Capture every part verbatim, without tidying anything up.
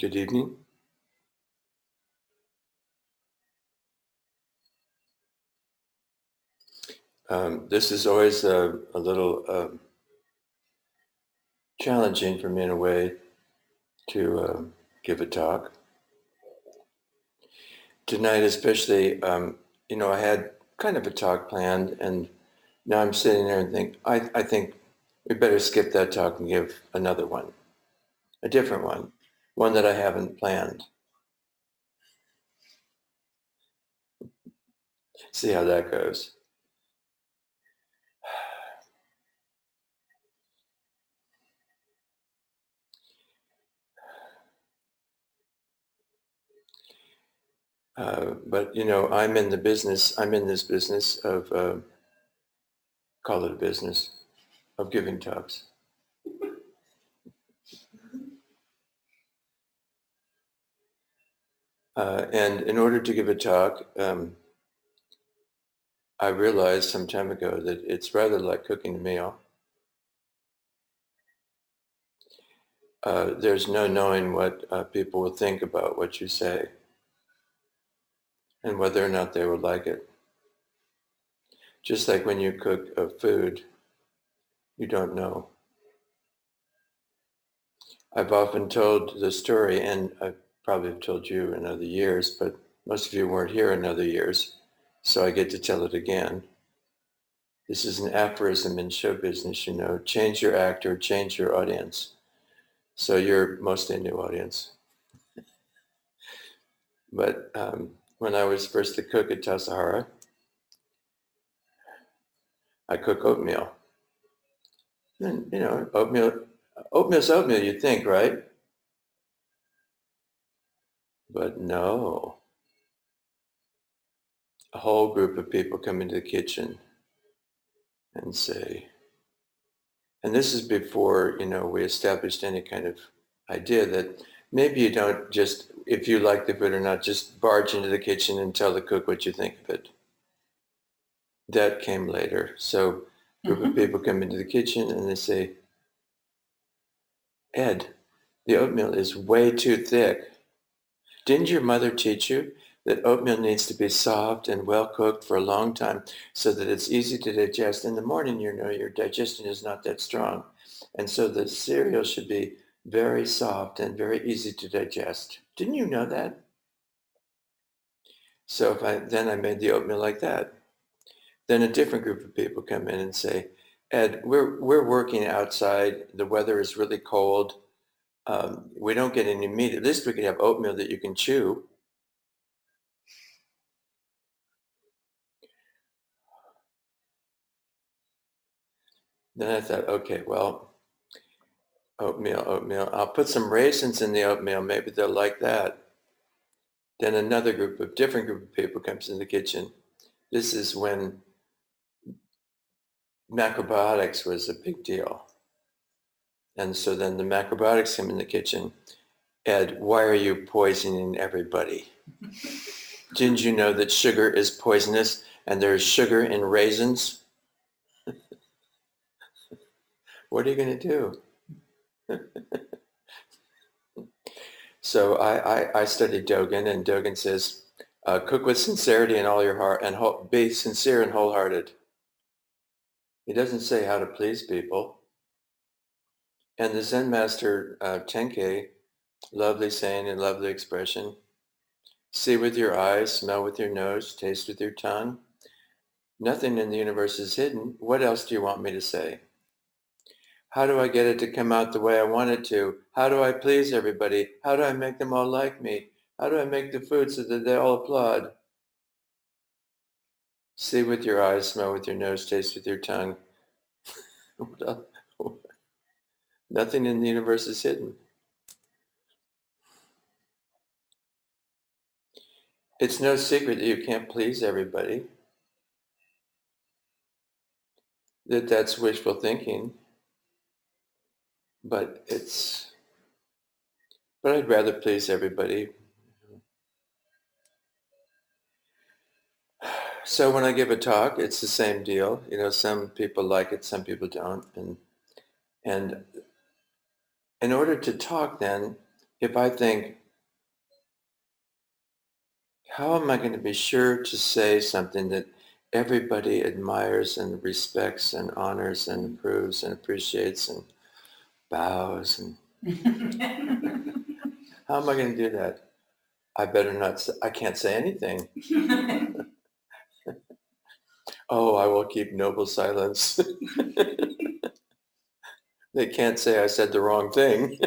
Good evening. Um, this is always a, a little um, challenging for me in a way to uh, give a talk. Tonight especially, um, you know, I had kind of a talk planned, and now I'm sitting there and think, I, I think we better skip that talk and give another one, a different one, one that I haven't planned. See how that goes. Uh, but, you know, I'm in the business, I'm in this business of, uh, call it a business, of giving talks. Uh, and in order to give a talk, um, I realized some time ago that it's rather like cooking a meal. Uh, there's no knowing what uh, people will think about what you say, and whether or not they would like it. Just like when you cook a food, you don't know. I've often told the story, and I probably have told you in other years, but most of you weren't here in other years, so I get to tell it again. This is an aphorism in show business, you know, change your actor, change your audience. So you're mostly a new audience. But, um, when I was first the cook at Tassajara, I cook oatmeal. And, you know, oatmeal, oatmeal's oatmeal, you think, right? But no. A whole group of people come into the kitchen and say, and this is before, you know, we established any kind of idea that maybe you don't just, if you like the food or not, just barge into the kitchen and tell the cook what you think of it. That came later. So a group mm-hmm. of people come into the kitchen and they say, Ed, the oatmeal is way too thick. Didn't your mother teach you that oatmeal needs to be soft and well cooked for a long time so that it's easy to digest? In the morning, you know, your digestion is not that strong. And so the cereal should be very soft and very easy to digest. Didn't you know that? So if I, then I made the oatmeal like that. Then a different group of people come in and say, Ed, we're we're working outside. The weather is really cold. Um, we don't get any meat. At least we could have oatmeal that you can chew. Then I thought, okay, well, Oatmeal, oatmeal. I'll put some raisins in the oatmeal. Maybe they'll like that. Then another group of different group of people comes in the kitchen. This is when macrobiotics was a big deal. And so then the macrobiotics came in the kitchen. Ed, why are you poisoning everybody? Didn't you know that sugar is poisonous and there's sugar in raisins? What are you going to do? So I, I, I studied Dogen, and Dogen says, uh, cook with sincerity in all your heart and ho- be sincere and wholehearted. He doesn't say how to please people. And the Zen master uh, Tenkei, lovely saying and lovely expression, see with your eyes, smell with your nose, taste with your tongue. Nothing in the universe is hidden. What else do you want me to say? How do I get it to come out the way I want it to? How do I please everybody? How do I make them all like me? How do I make the food so that they all applaud? See with your eyes, smell with your nose, taste with your tongue. Nothing in the universe is hidden. It's no secret that you can't please everybody. That that's wishful thinking. But it's, but I'd rather please everybody. So when I give a talk, it's the same deal. You know, some people like it, some people don't. And, and in order to talk then, if I think, how am I going to be sure to say something that everybody admires and respects and honors and approves and appreciates and bows? And how am I going to do that? I better not say, I can't say anything. Oh, I will keep noble silence. They can't say I said the wrong thing.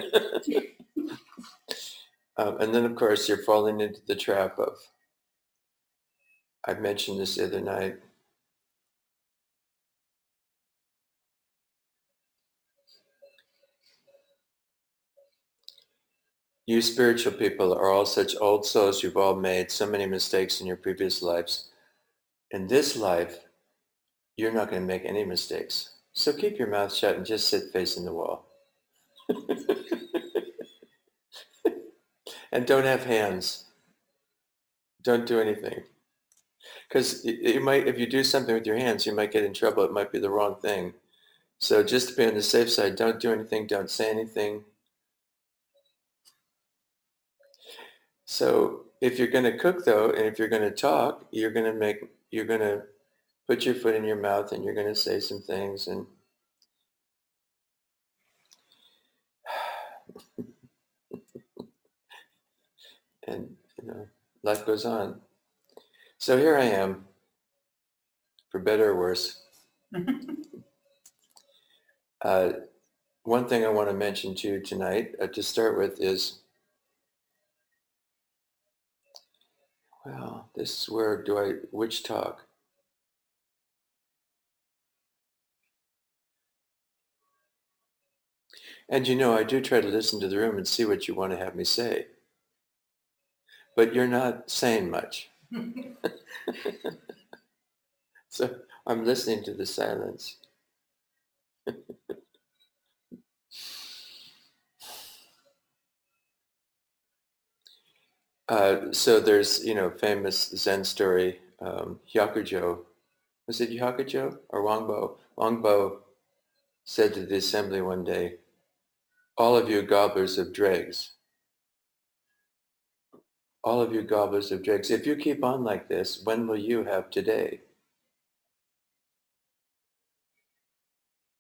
um, and then, of course, you're falling into the trap of, I mentioned this the other night. You spiritual people are all such old souls. You've all made so many mistakes in your previous lives. In this life, you're not going to make any mistakes. So keep your mouth shut and just sit facing the wall. And don't have hands. Don't do anything. Because you might, if you do something with your hands, you might get in trouble. It might be the wrong thing. So just to be on the safe side, don't do anything. Don't say anything. So if you're going to cook, though, and if you're going to talk, you're going to make... You're going to put your foot in your mouth and you're going to say some things. And and you know, life goes on. So here I am, for better or worse. uh, one thing I want to mention to you tonight, uh, to start with, is, well, this is where do I, which talk? And you know, I do try to listen to the room and see what you want to have me say. But you're not saying much. So I'm listening to the silence. Uh, so there's, you know, famous Zen story, um, Hyakujo, was it Hyakujo or Wangbo? Wangbo said to the assembly one day, all of you gobblers of dregs, all of you gobblers of dregs, if you keep on like this, when will you have today?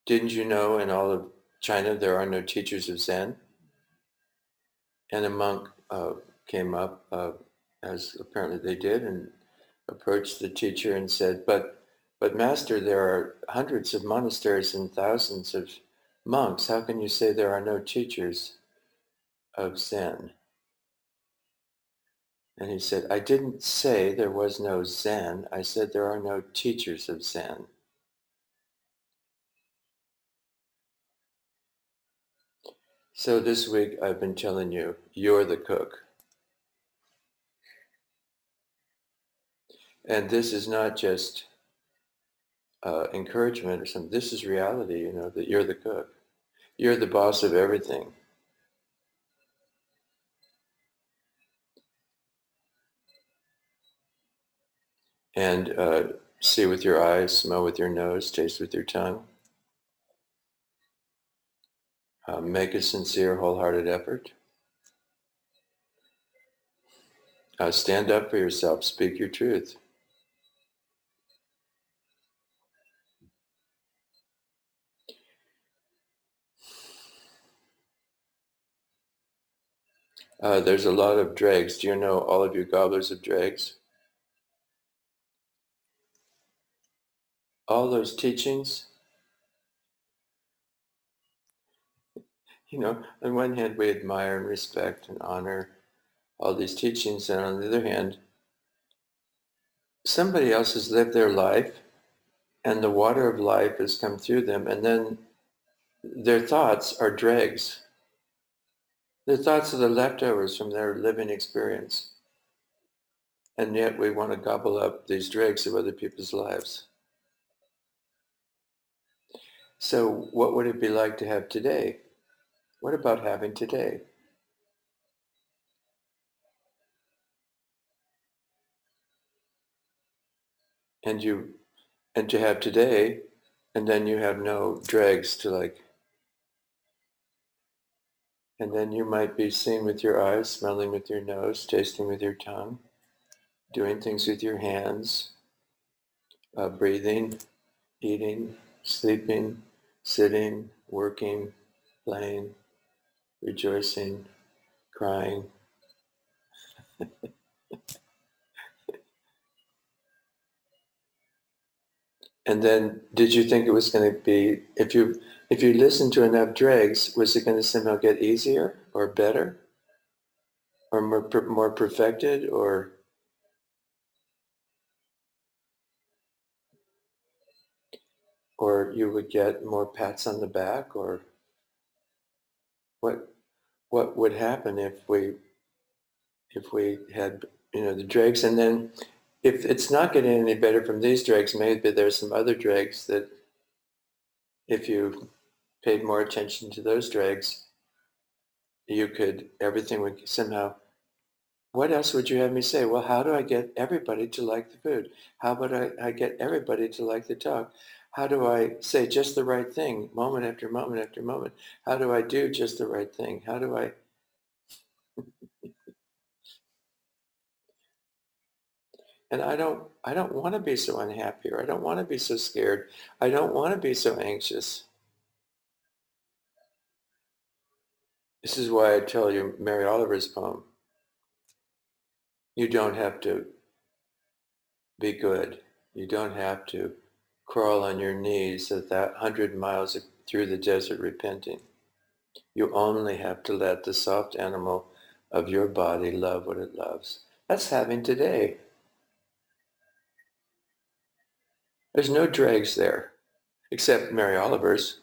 Didn't you know in all of China there are no teachers of Zen? And a monk, uh, came up, uh, as apparently they did, and approached the teacher and said, but, but Master, there are hundreds of monasteries and thousands of monks. How can you say there are no teachers of Zen? And he said, I didn't say there was no Zen. I said there are no teachers of Zen. So this week I've been telling you, you're the cook. And this is not just uh, encouragement or something. This is reality, you know, that you're the cook. You're the boss of everything. And uh, see with your eyes, smell with your nose, taste with your tongue. Uh, make a sincere, wholehearted effort. Uh, stand up for yourself. Speak your truth. Uh, there's a lot of dregs. Do you know all of you gobblers of dregs? All those teachings. You know, on one hand we admire and respect and honor all these teachings, and on the other hand, somebody else has lived their life and the water of life has come through them, and then their thoughts are dregs. The thoughts are the leftovers from their living experience. And yet we want to gobble up these dregs of other people's lives. So what would it be like to have today? What about having today? And you, and to have today, and then you have no dregs to like And then you might be seeing with your eyes, smelling with your nose, tasting with your tongue, doing things with your hands, uh, breathing, eating, sleeping, sitting, working, playing, rejoicing, crying. And then, did you think it was going to be, if you if you listened to enough dregs, was it going to somehow get easier or better or more, more perfected or? Or you would get more pats on the back, or what what would happen if we if we had, you know, the dregs? And then if it's not getting any better from these dregs, maybe there's some other dregs that if you paid more attention to those dregs, you could, everything would somehow, what else would you have me say? Well, how do I get everybody to like the food? How would I, I get everybody to like the talk? How do I say just the right thing, moment after moment after moment? How do I do just the right thing? How do I... And I don't I don't want to be so unhappy, or I don't want to be so scared. I don't want to be so anxious. This is why I tell you Mary Oliver's poem. You don't have to be good. You don't have to crawl on your knees at that hundred miles through the desert repenting. You only have to let the soft animal of your body love what it loves. That's having today. There's no dregs there, except Mary Oliver's.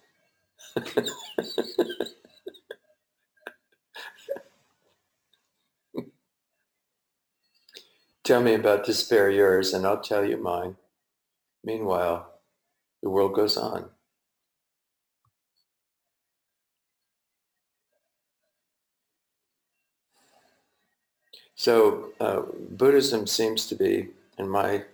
Tell me about despair yours, and I'll tell you mine. Meanwhile, the world goes on. So uh, Buddhism seems to be, in my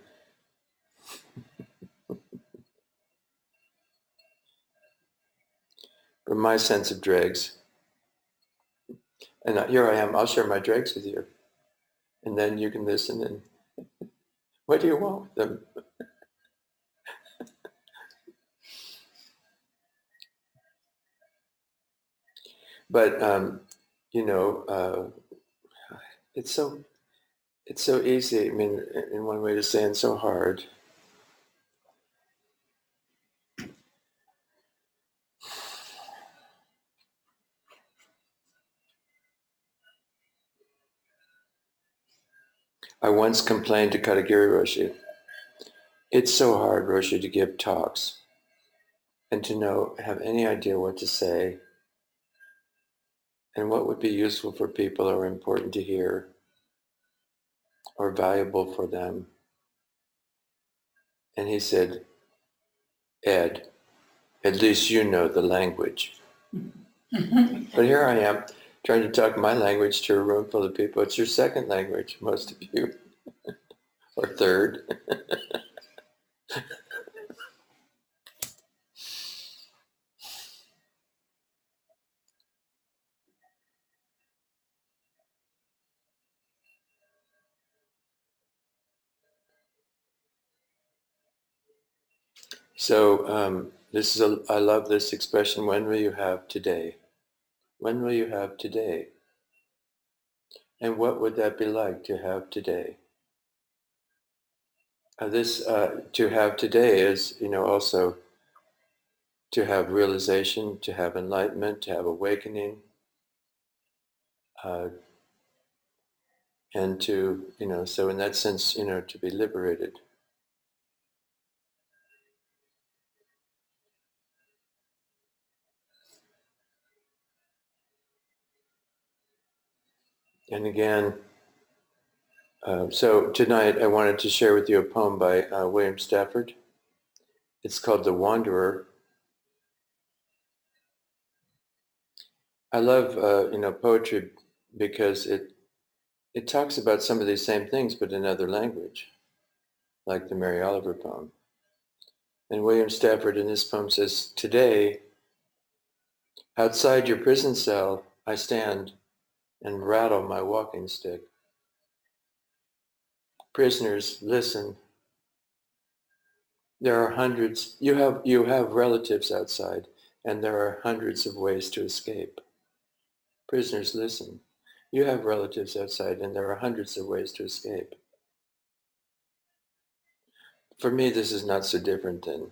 from my sense of dregs, and here I am, I'll share my dregs with you, and then you can listen and what do you want with them? But, um, you know, uh, it's so it's so easy, I mean, in one way to say, and so hard. I once complained to Katagiri Roshi, it's so hard, Roshi, to give talks and to know, have any idea what to say and what would be useful for people or important to hear or valuable for them. And he said, Ed, at least you know the language. But here I am, trying to talk my language to a room full of people. It's your second language, most of you, or third. So um, this is a, I love this expression, when will you have today? When will you have today? And what would that be like to have today? Uh, this uh, to have today is, you know, also to have realization, to have enlightenment, to have awakening, uh, and to, you know, so in that sense, you know, to be liberated. And again, uh, so tonight I wanted to share with you a poem by uh, William Stafford. It's called The Wanderer. I love, uh, you know, poetry because it it talks about some of these same things, but in other language, like the Mary Oliver poem. And William Stafford in this poem says, today, outside your prison cell, I stand and rattle my walking stick. Prisoners, listen. There are hundreds, you have, you have relatives outside, and there are hundreds of ways to escape. Prisoners, listen. You have relatives outside, and there are hundreds of ways to escape. For me, this is not so different than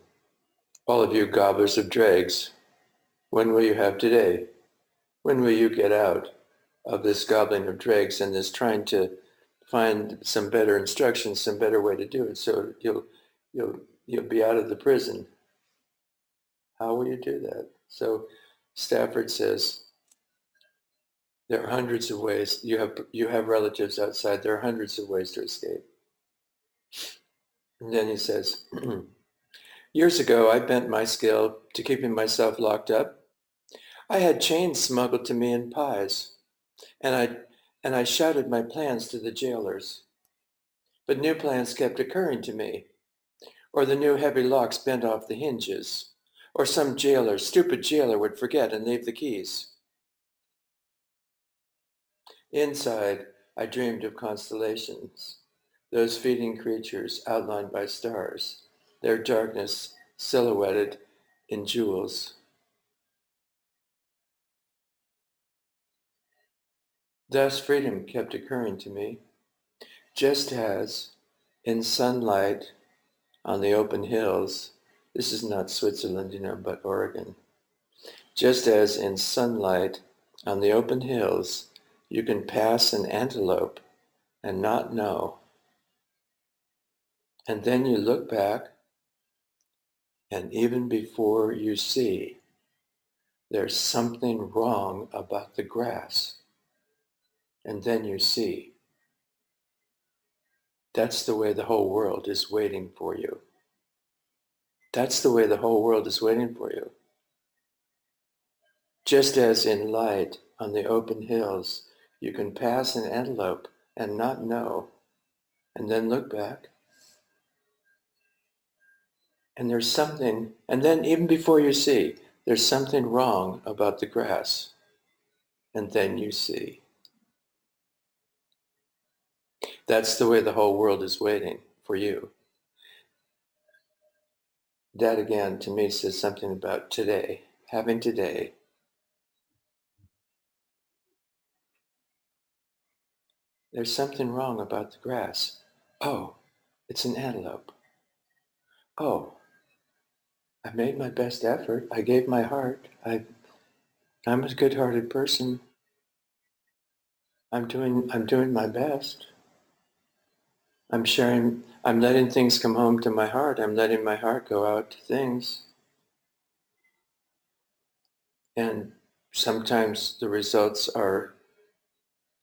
all of you gobblers of dregs. When will you have today? When will you get out of this gobbling of dregs and this trying to find some better instructions, some better way to do it, so you'll you'll you'll be out of the prison? How will you do that? So Stafford says, there are hundreds of ways. You have you have relatives outside. There are hundreds of ways to escape. And then he says, years ago, I bent my skill to keeping myself locked up. I had chains smuggled to me in pies, and I, and I shouted my plans to the jailers. But new plans kept occurring to me, or the new heavy locks bent off the hinges, or some jailer, stupid jailer, would forget and leave the keys. Inside, I dreamed of constellations. Those feeding creatures outlined by stars, their darkness silhouetted in jewels. Thus freedom kept occurring to me, just as in sunlight on the open hills, this is not Switzerland, you know, but Oregon, just as in sunlight on the open hills, you can pass an antelope and not know. And then you look back, and even before you see, there's something wrong about the grass. And then you see. That's the way the whole world is waiting for you. That's the way the whole world is waiting for you. Just as in light on the open hills, you can pass an antelope and not know, and then look back. And there's something, and then even before you see, there's something wrong about the grass. And then you see. That's the way the whole world is waiting for you. That again, to me, says something about today, having today. There's something wrong about the grass. Oh, it's an antelope. Oh. I made my best effort. I gave my heart. I, I'm a good-hearted person. I'm doing, I'm doing my best. I'm sharing, I'm letting things come home to my heart. I'm letting my heart go out to things. And sometimes the results are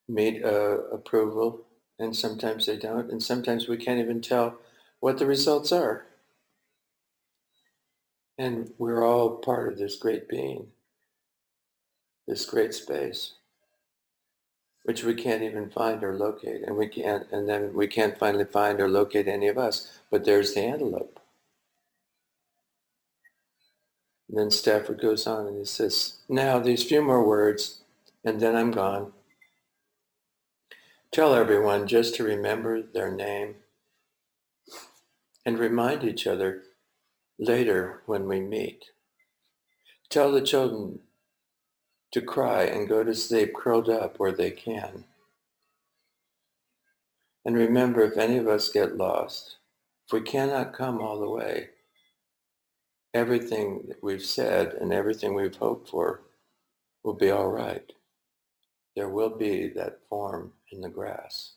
meet uh, approval, and sometimes they don't. And sometimes we can't even tell what the results are. And we're all part of this great being, this great space, which we can't even find or locate, and we can't, and then we can't finally find or locate any of us. But there's the antelope. And then Stafford goes on and he says, "Now these few more words, and then I'm gone. Tell everyone just to remember their name, and remind each other." Later, when we meet, tell the children to cry and go to sleep curled up where they can. And remember, if any of us get lost, if we cannot come all the way, everything that we've said and everything we've hoped for will be all right. There will be that form in the grass.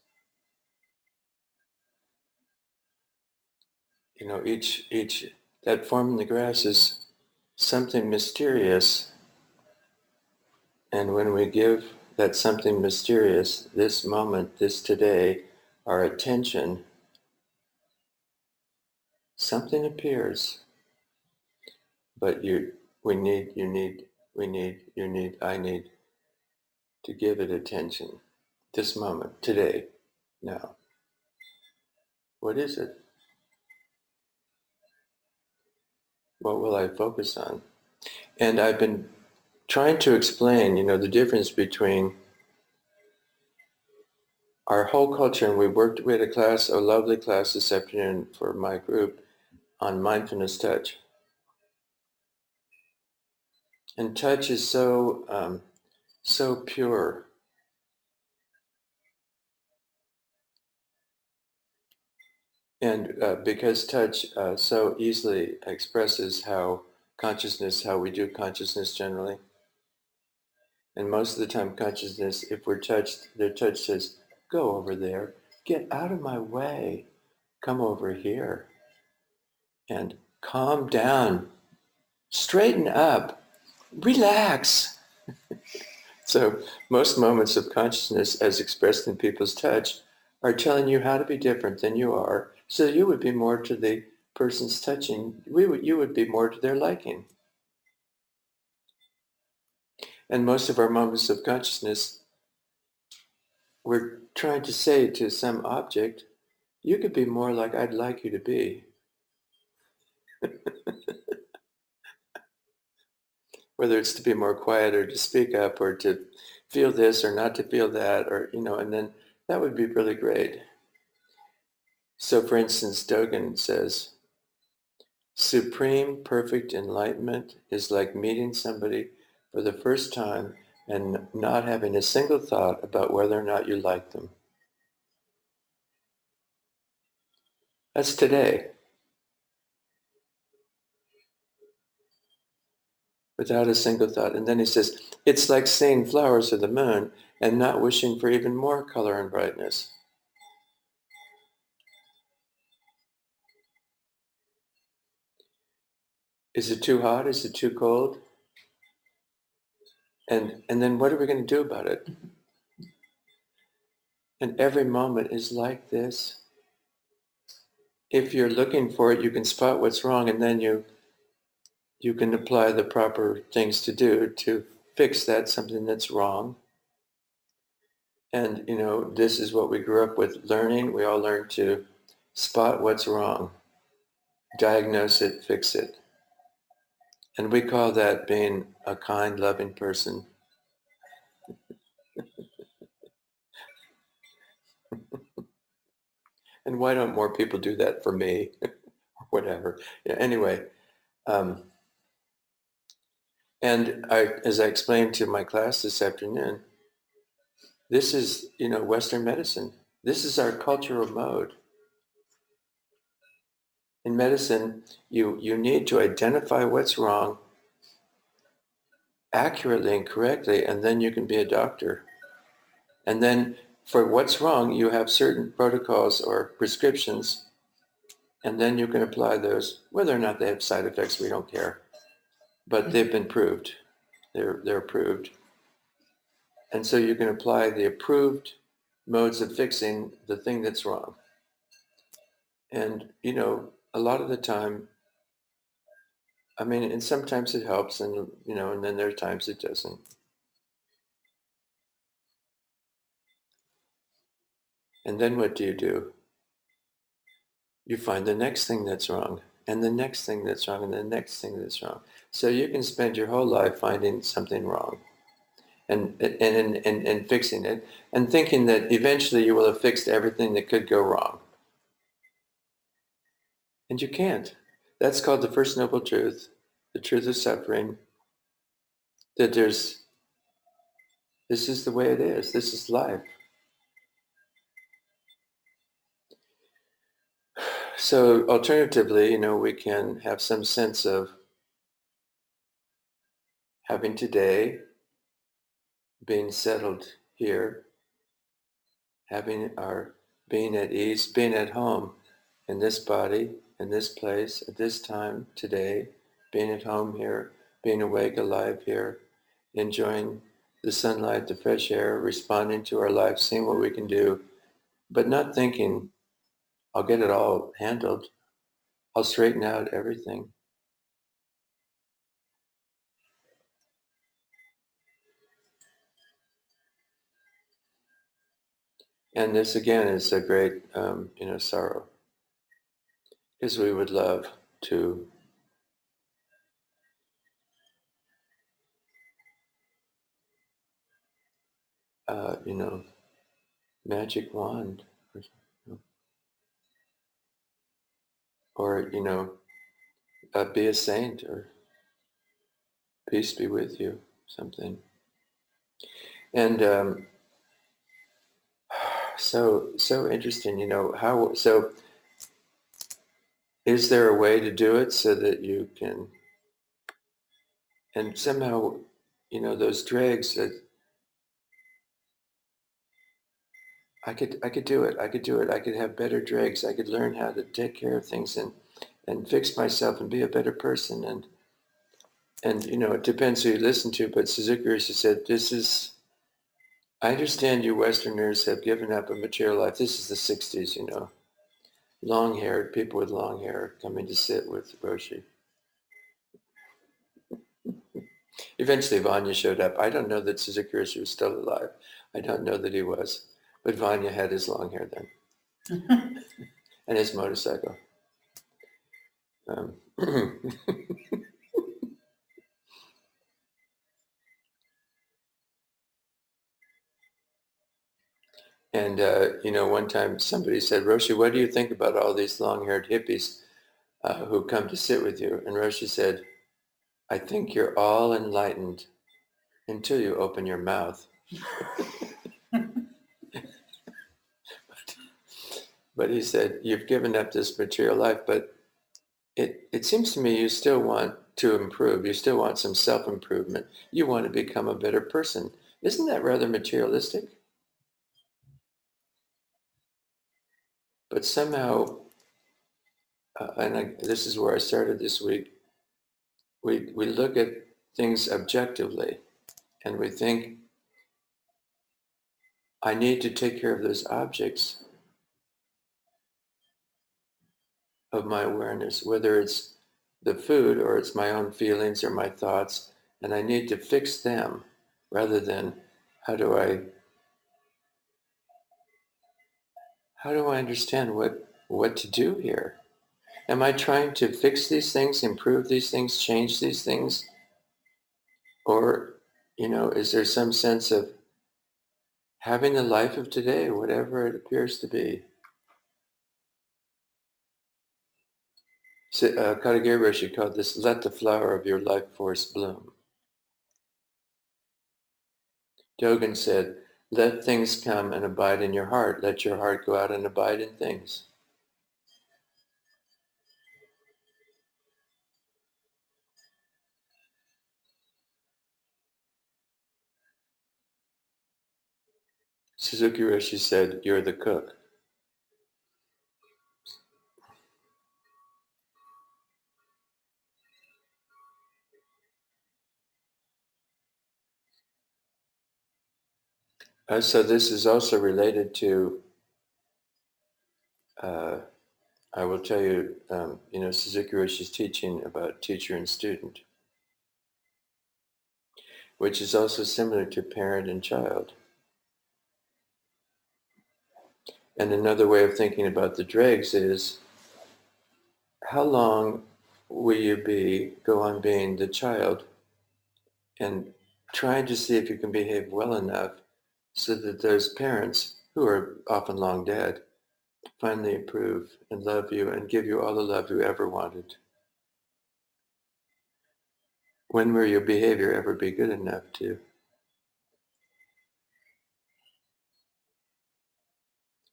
You know, each, each, that form in the grass is something mysterious. And when we give that something mysterious, this moment, this today, our attention, something appears. But you, we need, you need, we need, you need, I need to give it attention. This moment, today, now. What is it? What will I focus on? And I've been trying to explain, you know, the difference between our whole culture, and we worked with a class, a lovely class this afternoon for my group on mindfulness touch. And touch is so, um, so pure. And uh, because touch uh, so easily expresses how consciousness, how we do consciousness generally. And most of the time consciousness, if we're touched, their touch says, go over there, get out of my way, come over here, and calm down, straighten up, relax. So most moments of consciousness as expressed in people's touch are telling you how to be different than you are, so you would be more to the person's touching, we would, you would be more to their liking. And most of our moments of consciousness, we're trying to say to some object, you could be more like I'd like you to be. Whether it's to be more quiet or to speak up or to feel this or not to feel that, or, you know, and then that would be really great. So for instance, Dogen says, supreme perfect enlightenment is like meeting somebody for the first time and not having a single thought about whether or not you like them. That's today. Without a single thought. And then he says, it's like seeing flowers of the moon and not wishing for even more color and brightness. Is it too hot? Is it too cold? And and then what are we going to do about it? And every moment is like this. If you're looking for it, you can spot what's wrong, and then you you can apply the proper things to do to fix that, something that's wrong. And, you know, this is what we grew up with learning. We all learn to spot what's wrong, diagnose it, fix it. And we call that being a kind, loving person. And why don't more people do that for me? Whatever. Yeah, anyway, um, and I, as I explained to my class this afternoon, this is, you know, Western medicine. This is our cultural mode. In medicine, you, you need to identify what's wrong accurately and correctly, and then you can be a doctor. And then for what's wrong, you have certain protocols or prescriptions, and then you can apply those. Whether or not they have side effects, we don't care. But they've been proved. They're, they're approved. And so you can apply the approved modes of fixing the thing that's wrong. And, you know, a lot of the time, I mean, and sometimes it helps, and, you know, and then there are times it doesn't. And then what do you do? You find the next thing that's wrong, and the next thing that's wrong, and the next thing that's wrong. So you can spend your whole life finding something wrong and and, and, and, and fixing it, and thinking that eventually you will have fixed everything that could go wrong. And you can't. That's called the First Noble Truth, the truth of suffering, that there's, this is the way it is. This is life. So alternatively, you know, we can have some sense of having today, being settled here, having our being at ease, being at home in this body, in this place, at this time, today, being at home here, being awake, alive here, enjoying the sunlight, the fresh air, responding to our life, seeing what we can do, but not thinking, I'll get it all handled. I'll straighten out everything. And this, again, is a great, um, you know, sorrow. Because we would love to uh, you know, magic wand, or, you know, or, you know uh, be a saint, or peace be with you, something. And um, so, so interesting, you know, how, so is there a way to do it so that you can, and somehow, you know, those dregs that, I could, I could do it, I could do it, I could have better dregs, I could learn how to take care of things and, and fix myself and be a better person. And, and you know, it depends who you listen to, but Suzuki Roshi said, this is, I understand you Westerners have given up a material life. This is the sixties, you know. Long-haired, people with long hair coming to sit with Roshi. Eventually Vanya showed up. I don't know that Suzuki Roshi was still alive. I don't know that he was. But Vanya had his long hair then. And his motorcycle. Um, And, uh, you know, one time somebody said, Roshi, what do you think about all these long-haired hippies uh, who come to sit with you? And Roshi said, I think you're all enlightened until you open your mouth. but, but he said, you've given up this material life, but it, it seems to me you still want to improve. You still want some self-improvement. You want to become a better person. Isn't that rather materialistic? But somehow, uh, and I, this is where I started this week, we, we look at things objectively and we think, I need to take care of those objects of my awareness, whether it's the food or it's my own feelings or my thoughts, and I need to fix them rather than how do I How do I understand what, what to do here? Am I trying to fix these things, improve these things, change these things? Or, you know, is there some sense of having the life of today, whatever it appears to be? So, uh, Katagiri Roshi called this, let the flower of your life force bloom. Dogen said, let things come and abide in your heart. Let your heart go out and abide in things. Suzuki Roshi said, you're the cook. Uh, so this is also related to, uh, I will tell you, um, you know, Suzuki Roshi's teaching about teacher and student, which is also similar to parent and child. And another way of thinking about the dregs is, how long will you be, go on being the child and trying to see if you can behave well enough so that those parents, who are often long dead, finally approve and love you and give you all the love you ever wanted. When will your behavior ever be good enough to?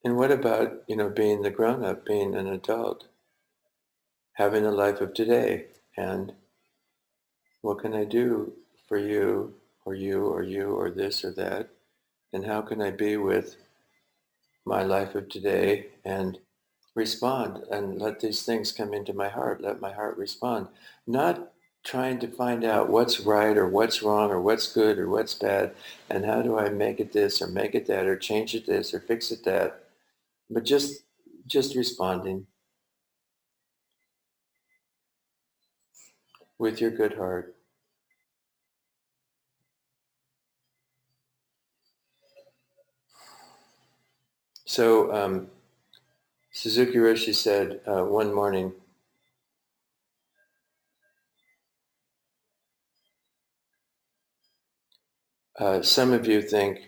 And what about, you know, being the grown-up, being an adult, having the life of today, and what can I do for you, or you, or you, or this, or that? And how can I be with my life of today and respond and let these things come into my heart, let my heart respond. Not trying to find out what's right or what's wrong or what's good or what's bad and how do I make it this or make it that or change it this or fix it that, but just just responding with your good heart. So um, Suzuki Roshi said uh, one morning, uh, some of you think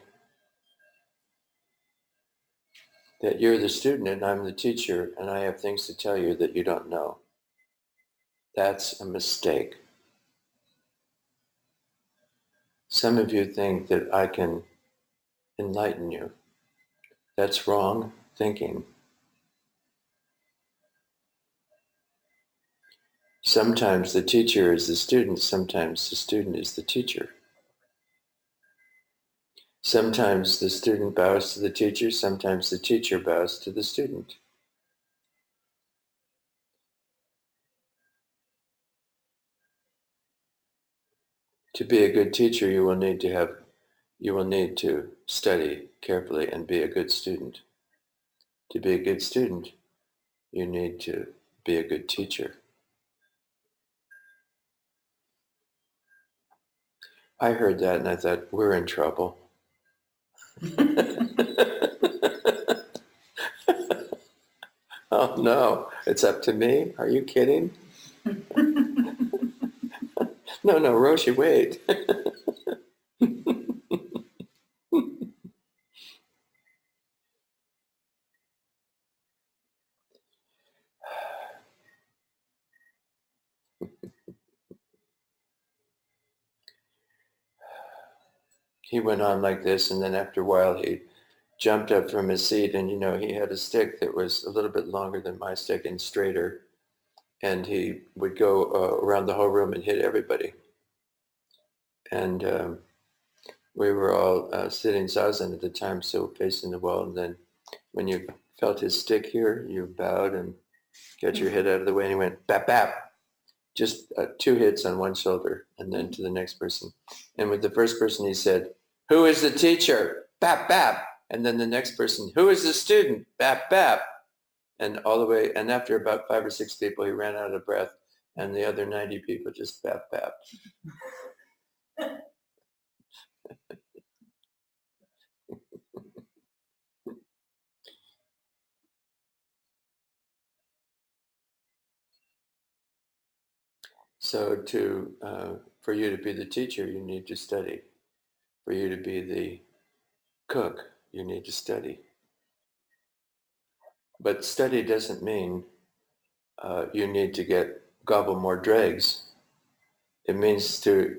that you're the student and I'm the teacher and I have things to tell you that you don't know. That's a mistake. Some of you think that I can enlighten you. That's wrong thinking. Sometimes the teacher is the student, sometimes the student is the teacher. Sometimes the student bows to the teacher, sometimes the teacher bows to the student. To be a good teacher, you will need to have, you will need to study carefully and be a good student. To be a good student, you need to be a good teacher. I heard that and I thought, we're in trouble. Oh no, it's up to me? Are you kidding? No, no, Roshi, wait. He went on like this, and then after a while he jumped up from his seat, and you know, he had a stick that was a little bit longer than my stick and straighter, and he would go uh, around the whole room and hit everybody. And um, we were all uh, sitting zazen at the time, so facing the wall, and then when you felt his stick here, you bowed and got your head out of the way, and he went bap bap. Just uh, two hits on one shoulder, and then to the next person. And with the first person he said, who is the teacher? Bap, bap. And then the next person, who is the student? Bap, bap. And all the way, and after about five or six people, he ran out of breath, and the other ninety people just bap, bap. So to, uh, for you to be the teacher, you need to study. For you to be the cook, you need to study. But study doesn't mean uh, you need to get gobble more dregs. It means to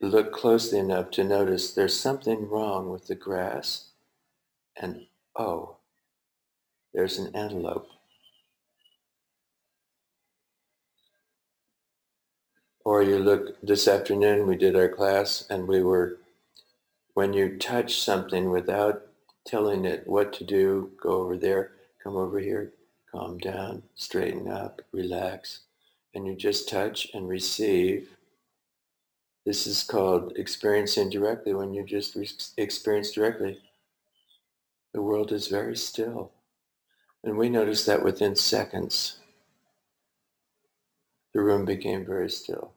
look closely enough to notice there's something wrong with the grass, and oh, there's an antelope. Or you look, this afternoon we did our class and we were, when you touch something without telling it what to do, go over there, come over here, calm down, straighten up, relax, and you just touch and receive. This is called experiencing directly. When you just re- experience directly, the world is very still. And we notice that within seconds, the room became very still.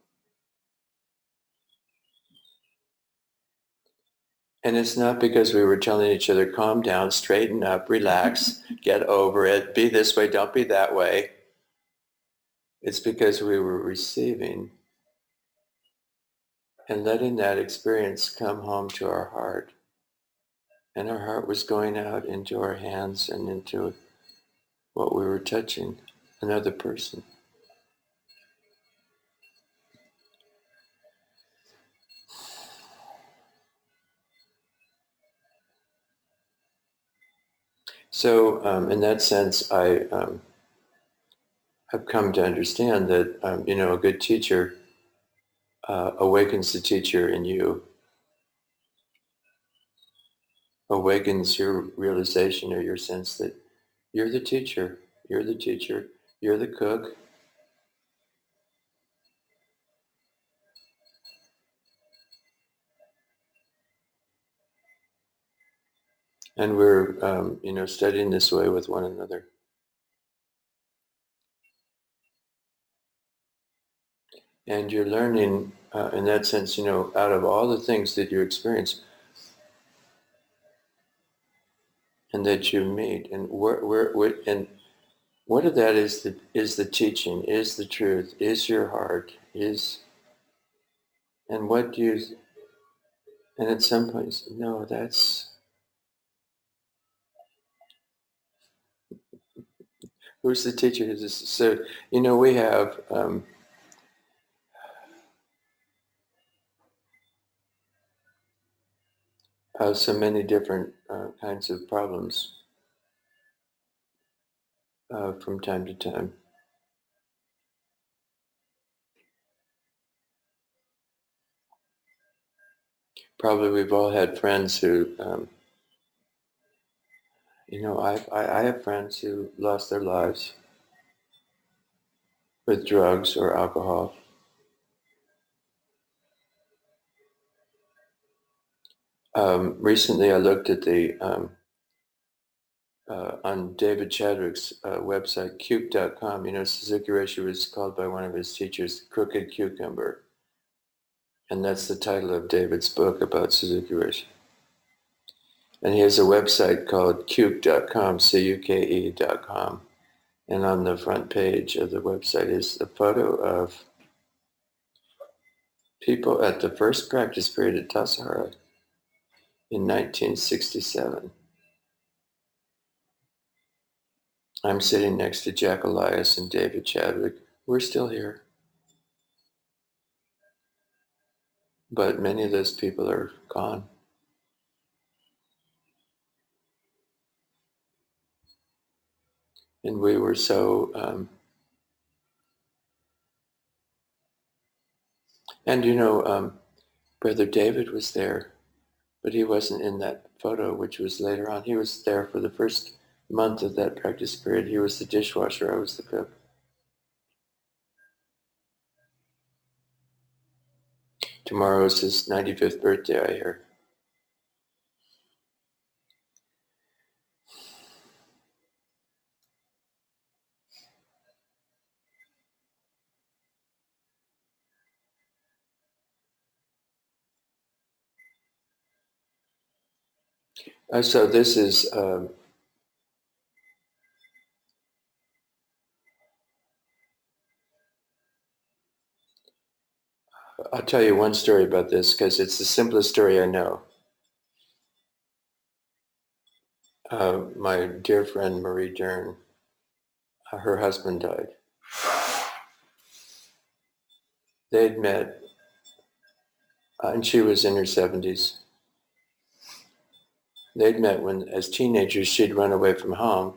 And it's not because we were telling each other, calm down, straighten up, relax, get over it, be this way, don't be that way. It's because we were receiving and letting that experience come home to our heart. And our heart was going out into our hands and into what we were touching, another person. So um, in that sense, I um, have come to understand that, um, you know, a good teacher uh, awakens the teacher in you, awakens your realization or your sense that you're the teacher, you're the teacher, you're the cook. And we're, um, you know, studying this way with one another. And you're learning, uh, in that sense, you know, out of all the things that you experience and that you meet, and where, where, where, and what of that is the is the teaching, is the truth, is your heart, is, and what do you, and at some point, no, that's. Who's the teacher? Who's this? So, you know, we have um, uh, so many different uh, kinds of problems uh, from time to time. Probably we've all had friends who, um, you know, I, I I have friends who lost their lives with drugs or alcohol. Um, recently, I looked at the, um, uh, on David Chadwick's uh, website, cuke dot com, you know, Suzuki Roshi was called by one of his teachers, Crooked Cucumber. And that's the title of David's book about Suzuki Roshi. And he has a website called cuke dot com, C U K E dot com. And on the front page of the website is a photo of people at the first practice period at Tassajara in nineteen sixty-seven. I'm sitting next to Jack Elias and David Chadwick. We're still here. But many of those people are gone. And we were so, um, and you know, um, Brother David was there, but he wasn't in that photo, which was later on. He was there for the first month of that practice period. He was the dishwasher, I was the cook. Tomorrow is his ninety-fifth birthday, I hear. Uh, so this is um, I'll tell you one story about this because it's the simplest story I know. Uh, my dear friend Marie Dern, uh, her husband died. They'd met, uh, and she was in her seventies. They'd met when, as teenagers, she'd run away from home.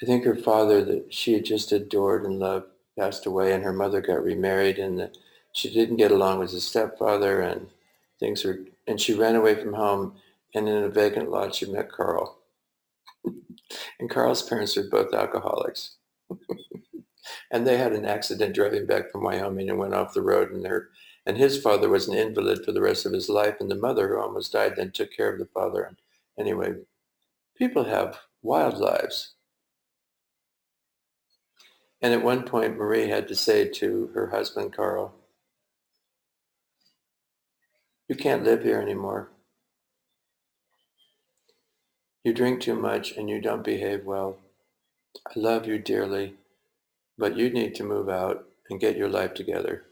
I think her father, that she had just adored and loved, passed away, and her mother got remarried, and the, she didn't get along with his stepfather, and things were, and she ran away from home, and in a vacant lot she met Carl. And Carl's parents were both alcoholics. And they had an accident driving back from Wyoming and went off the road, and her, and his father was an invalid for the rest of his life, and the mother, who almost died, then took care of the father. And anyway, people have wild lives. And at one point, Marie had to say to her husband, Carl, you can't live here anymore. You drink too much and you don't behave well. I love you dearly, but you need to move out and get your life together.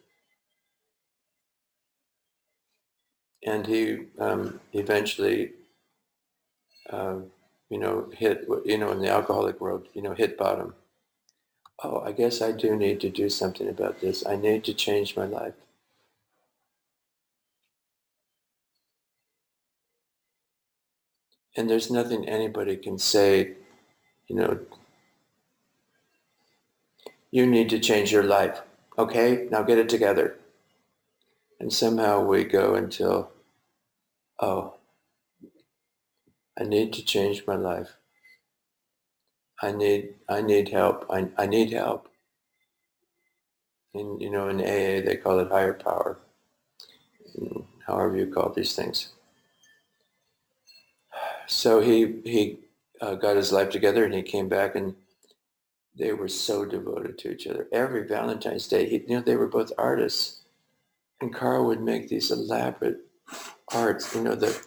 And he um, eventually, uh, you know, hit, you know, in the alcoholic world, you know, hit bottom. Oh, I guess I do need to do something about this. I need to change my life. And there's nothing anybody can say, you know, you need to change your life. Okay, now get it together. And somehow we go until, oh, I need to change my life. I need, I need help. I, I need help. And, you know, in A A, they call it higher power. And however you call these things. So he, he uh, got his life together, and he came back, and they were so devoted to each other. Every Valentine's Day, he, you know, they were both artists. And Carl would make these elaborate arts, you know, the,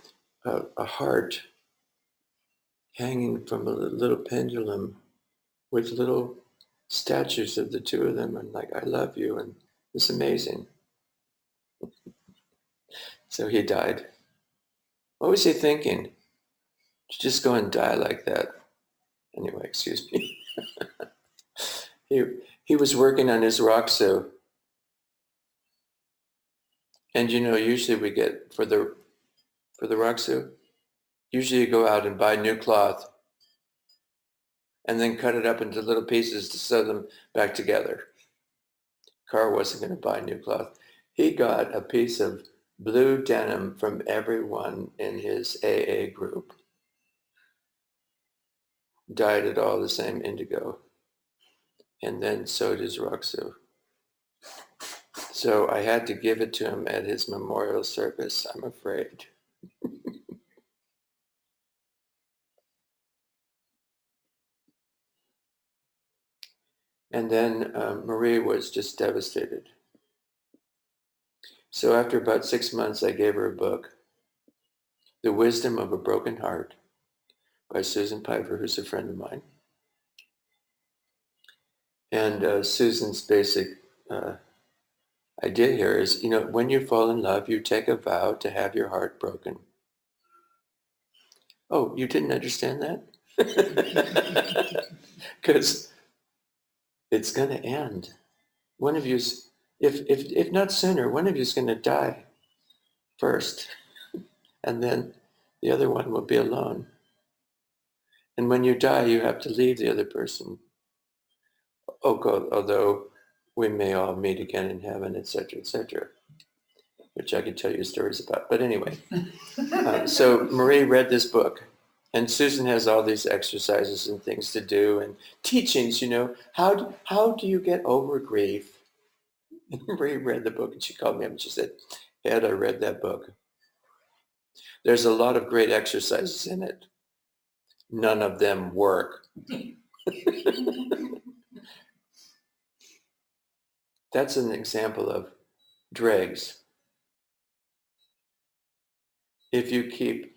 uh, a heart hanging from a little pendulum with little statues of the two of them, and like, I love you, and it's amazing. So he died. What was he thinking? To just go and die like that. anyway, excuse me. he he was working on his Raksu. And you know, usually we get for the for the Raksu, usually you go out and buy new cloth and then cut it up into little pieces to sew them back together. Carl wasn't going to buy new cloth. He got a piece of blue denim from everyone in his A A group. Dyed it all the same indigo. And then sewed his Raksu. So I had to give it to him at his memorial service, I'm afraid. And then uh, Marie was just devastated. So after about six months, I gave her a book, The Wisdom of a Broken Heart by Susan Piper, who's a friend of mine. And uh, Susan's basic uh, idea here is, you know, when you fall in love, you take a vow to have your heart broken. Oh, you didn't understand that? Because it's going to end. One of you's... If, if if not sooner, one of you is going to die first, and then the other one will be alone. And when you die, you have to leave the other person. Oh, although we may all meet again in heaven, et cetera, et cetera, which I could tell you stories about. But anyway, uh, so Marie read this book, and Susan has all these exercises and things to do and teachings. You know, how do, how do you get over grief? Marie read the book and she called me up and she said, Ed, I read that book. There's a lot of great exercises in it. None of them work. That's an example of dregs. If you keep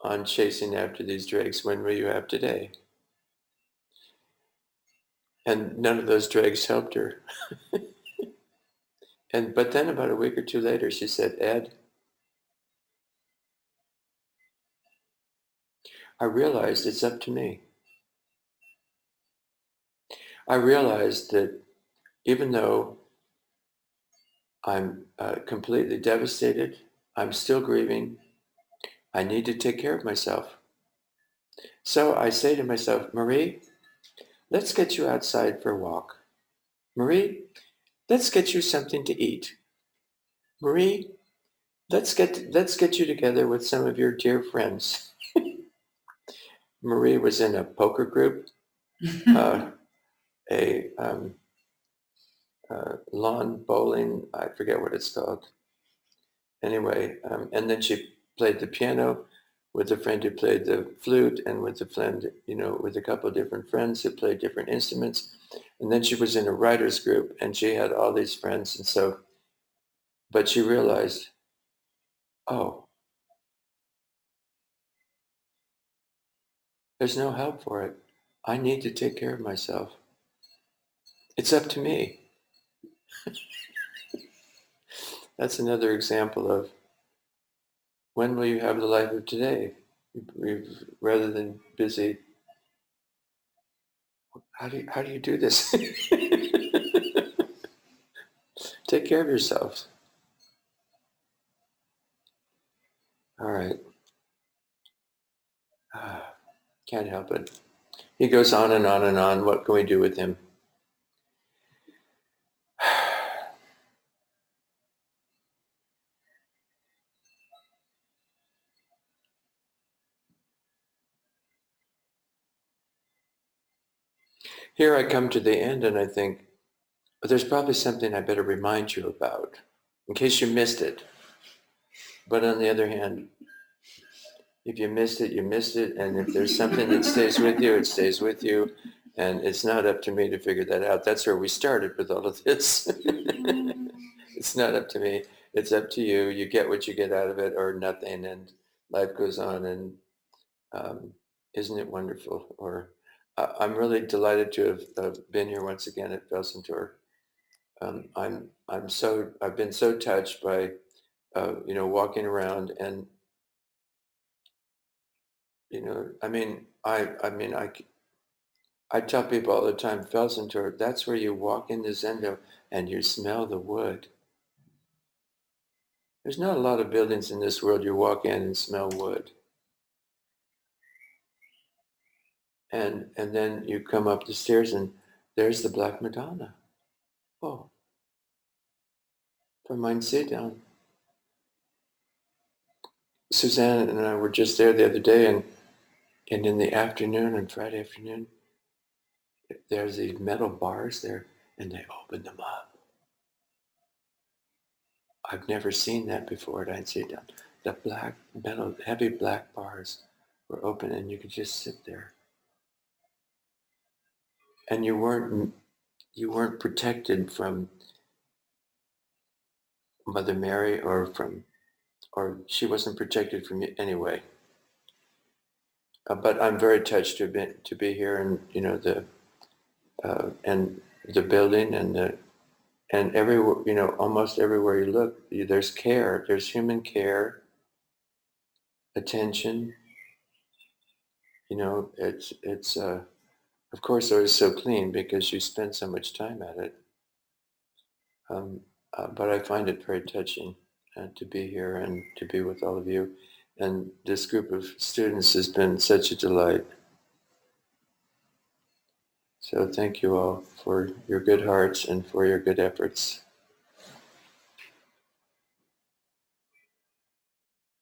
on chasing after these dregs, when will you have today? And none of those dregs helped her. And but then about a week or two later, she said, Ed, I realized it's up to me. I realized that even though I'm uh, completely devastated, I'm still grieving, I need to take care of myself. So I say to myself, Marie, let's get you outside for a walk. Marie, let's get you something to eat. Marie, let's get let's get you together with some of your dear friends. Marie was in a poker group, uh, a um, uh, lawn bowling, I forget what it's called. Anyway, um, and then she played the piano with a friend who played the flute and with a friend, you know, with a couple of different friends who played different instruments. And then she was in a writer's group and she had all these friends. And so, but she realized, oh, there's no help for it. I need to take care of myself. It's up to me. That's another example of when will you have the life of today? Rather than busy, how do you, how do you do this? Take care of yourself. All right. Ah, can't help it. He goes on and on and on. What can we do with him? Here I come to the end and I think, well, there's probably something I better remind you about in case you missed it. But on the other hand, if you missed it, you missed it. And if there's something that stays with you, it stays with you. And it's not up to me to figure that out. That's where we started with all of this. It's not up to me. It's up to you. You get what you get out of it or nothing. And life goes on. And um, isn't it wonderful? Or... I'm really delighted to have been here once again at Felsentor. Um, I'm I'm so I've been so touched by uh, you know walking around and you know I mean I I mean I I tell people all the time, Felsentor, that's where you walk into Zendo and you smell the wood. There's not a lot of buildings in this world you walk in and smell wood. And and then you come up the stairs and there's the Black Madonna. Oh. From Einsiedeln. Suzanne and I were just there the other day, and and in the afternoon, on Friday afternoon, there's these metal bars there and they open them up. I've never seen that before at Einsiedeln. The black metal, heavy black bars were open and you could just sit there. And you weren't you weren't protected from Mother Mary or from, or she wasn't protected from you anyway. Uh, but I'm very touched to be to be here, and you know the uh, and the building and the and every you know almost everywhere you look, there's care, there's human care, attention. You know it's it's. Uh, Of course, it was so clean because you spend so much time at it. Um, uh, but I find it very touching uh, to be here and to be with all of you. And this group of students has been such a delight. So thank you all for your good hearts and for your good efforts.